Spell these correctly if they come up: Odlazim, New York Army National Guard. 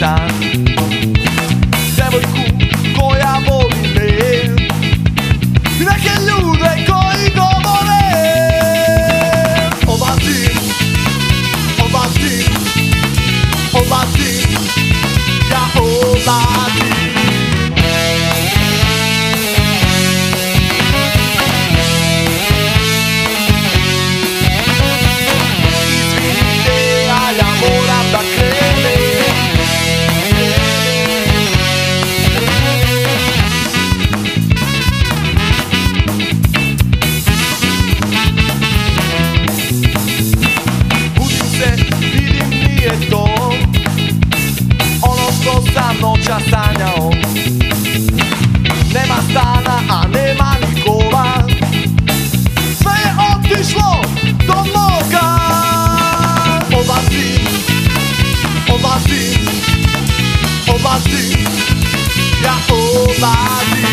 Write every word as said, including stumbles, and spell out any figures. stan. Devojku koja voli me, neke ljude koji govore. Odlazim, odlazim, odlazim, ja odlazim. Noća sanjao, nema stana, a nema nikova. Sve je otišlo do moga. Odlazim, odlazim, odlazim, ja odlazim.